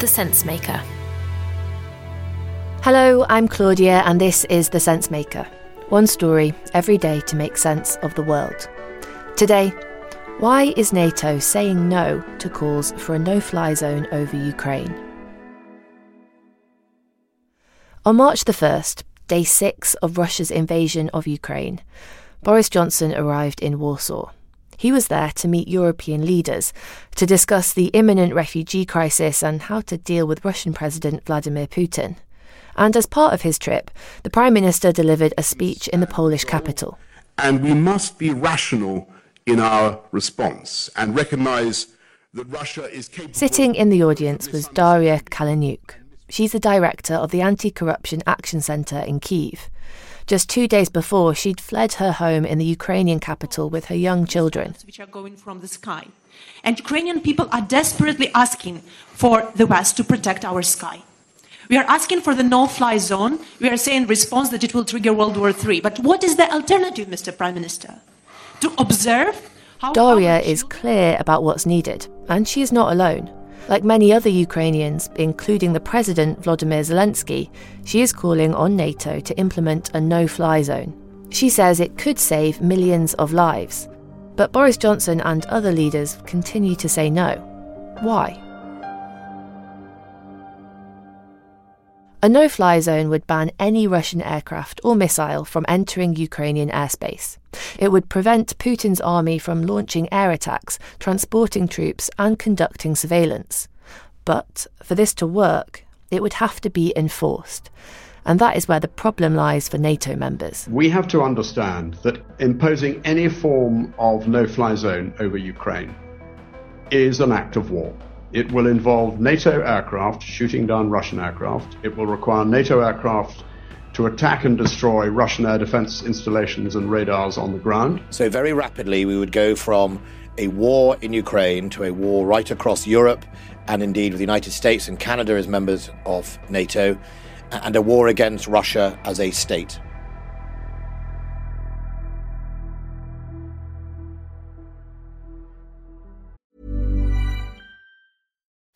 The SenseMaker. Hello, I'm Claudia, and this is The SenseMaker. One story every day to make sense of the world. Today, why is NATO saying no to calls for a no-fly zone over Ukraine? On March the 1st, day 6 of Russia's invasion of Ukraine, Boris Johnson arrived in Warsaw. He was there to meet European leaders, to discuss the imminent refugee crisis and how to deal with Russian President Vladimir Putin. And as part of his trip, the Prime Minister delivered a speech in the Polish capital. And we must be rational in our response and recognise that Russia is capable... Sitting in the audience was Daria Kalinyuk. She's the director of the Anti-Corruption Action Centre in Kyiv. Just 2 days before, she'd fled her home in the Ukrainian capital with her young children. ...which are going from the sky. And Ukrainian people are desperately asking for the West to protect our sky. We are asking for the no-fly zone. We are saying in response that it will trigger World War III. But what is the alternative, Mr. Prime Minister? To observe how... Daria is clear about what's needed, and she is not alone. Like many other Ukrainians, including the president, Volodymyr Zelensky, she is calling on NATO to implement a no-fly zone. She says it could save millions of lives. But Boris Johnson and other leaders continue to say no. Why? A no-fly zone would ban any Russian aircraft or missile from entering Ukrainian airspace. It would prevent Putin's army from launching air attacks, transporting troops and conducting surveillance. But for this to work, it would have to be enforced. And that is where the problem lies for NATO members. We have to understand that imposing any form of no-fly zone over Ukraine is an act of war. It will involve NATO aircraft shooting down Russian aircraft. It will require NATO aircraft to attack and destroy Russian air defence installations and radars on the ground. So very rapidly we would go from a war in Ukraine to a war right across Europe, and indeed with the United States and Canada as members of NATO, and a war against Russia as a state.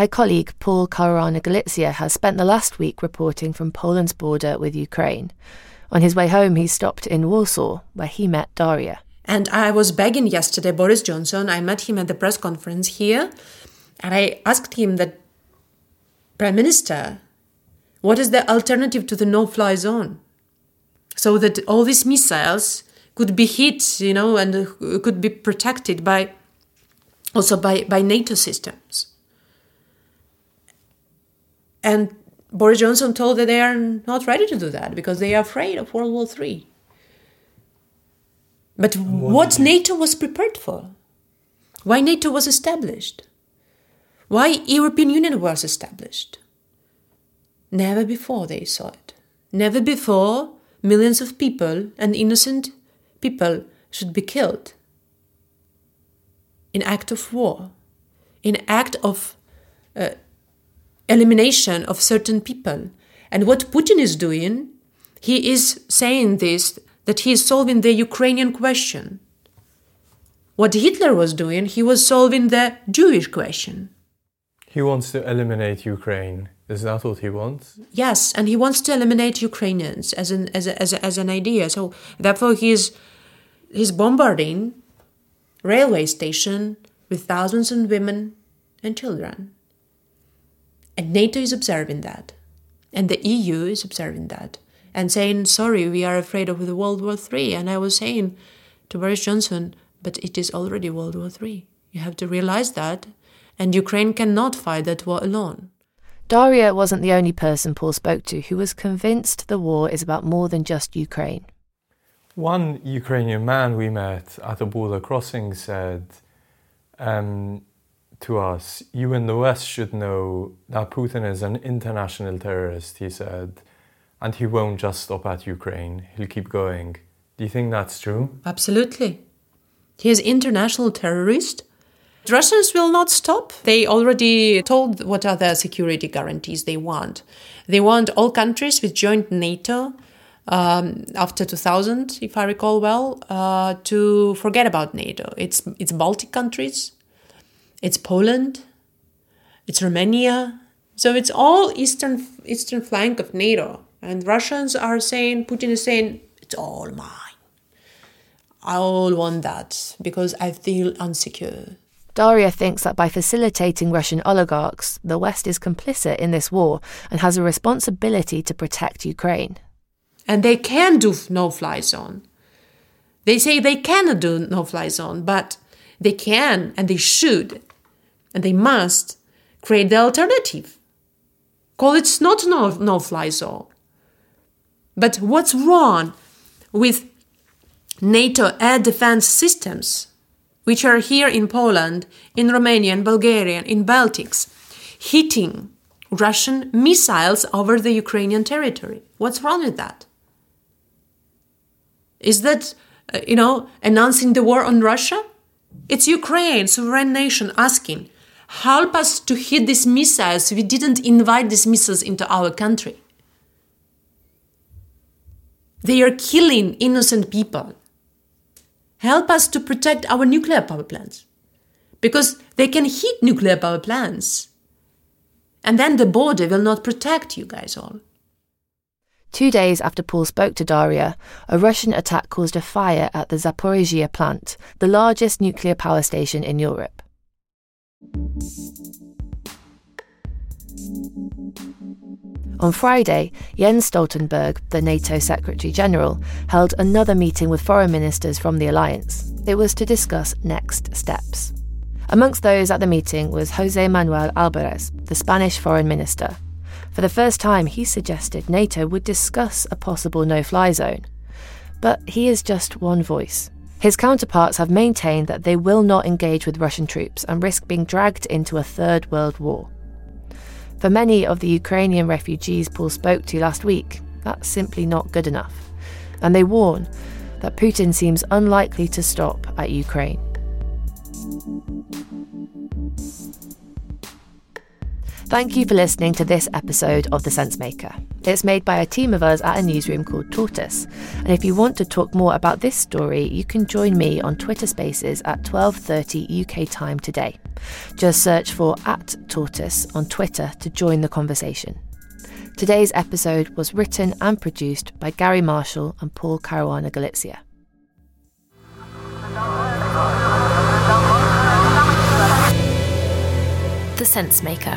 My colleague Paul Karana-Galizia has spent the last week reporting from Poland's border with Ukraine. On his way home, he stopped in Warsaw, where he met Daria. And I was begging yesterday Boris Johnson. I met him at the press conference here, and I asked him that, Prime Minister, what is the alternative to the no-fly zone? So that all these missiles could be hit, you know, and could be protected by, also by NATO systems. And Boris Johnson told that they are not ready to do that because they are afraid of World War III. But what NATO was prepared for? Why NATO was established? Why European Union was established? Never before they saw it. Never before millions of people and innocent people should be killed. In act of war. In act of... elimination of certain people. And what Putin is doing, he is saying this, that he is solving the Ukrainian question. What Hitler was doing, he was solving the Jewish question. He wants to eliminate Ukraine Is that what he wants? Yes, and he wants to eliminate Ukrainians as an idea. So therefore, he's bombarding railway station with thousands of women and children. And NATO is observing that, and the EU is observing that, and saying, "Sorry, we are afraid of the World War III." And I was saying to Boris Johnson, "But it is already World War III. You have to realize that, and Ukraine cannot fight that war alone." Daria wasn't the only person Paul spoke to who was convinced the war is about more than just Ukraine. One Ukrainian man we met at a border crossing said to us, "You in the West should know that Putin is an international terrorist," he said, "and he won't just stop at Ukraine. He'll keep going." Do you think that's true? Absolutely. He is an international terrorist. The Russians will not stop. They already told what are the security guarantees they want. They want all countries which joined NATO after 2000, if I recall well, to forget about NATO. It's Baltic countries, it's Poland, it's Romania. So it's all eastern flank of NATO. And Russians are saying, Putin is saying, "It's all mine. I all want that because I feel insecure." Daria thinks that by facilitating Russian oligarchs, the West is complicit in this war and has a responsibility to protect Ukraine. And they can do no-fly zone. They say they cannot do no-fly zone, but they can and they should and they must create the alternative. Call it not no-fly zone. But what's wrong with NATO air defense systems, which are here in Poland, in Romania, in Bulgaria, in Baltics, hitting Russian missiles over the Ukrainian territory? What's wrong with that? Is that, announcing the war on Russia? It's Ukraine, sovereign nation, asking, "Help us to hit these missiles. We didn't invite these missiles into our country." They are killing innocent people. Help us to protect our nuclear power plants, because they can hit nuclear power plants. And then the border will not protect you guys all. 2 days after Paul spoke to Daria, a Russian attack caused a fire at the Zaporizhzhia plant, the largest nuclear power station in Europe. On Friday, Jens Stoltenberg, the NATO Secretary-General, held another meeting with foreign ministers from the alliance. It was to discuss next steps. Amongst those at the meeting was José Manuel Albares, the Spanish foreign minister. For the first time, he suggested NATO would discuss a possible no-fly zone. But he is just one voice. His counterparts have maintained that they will not engage with Russian troops and risk being dragged into a third world war. For many of the Ukrainian refugees Paul spoke to last week, that's simply not good enough. And they warn that Putin seems unlikely to stop at Ukraine. Thank you for listening to this episode of The SenseMaker. It's made by a team of us at a newsroom called Tortoise. And if you want to talk more about this story, you can join me on Twitter Spaces at 12:30 UK time today. Just search for @Tortoise on Twitter to join the conversation. Today's episode was written and produced by Gary Marshall and Paul Karana-Galizia. The SenseMaker.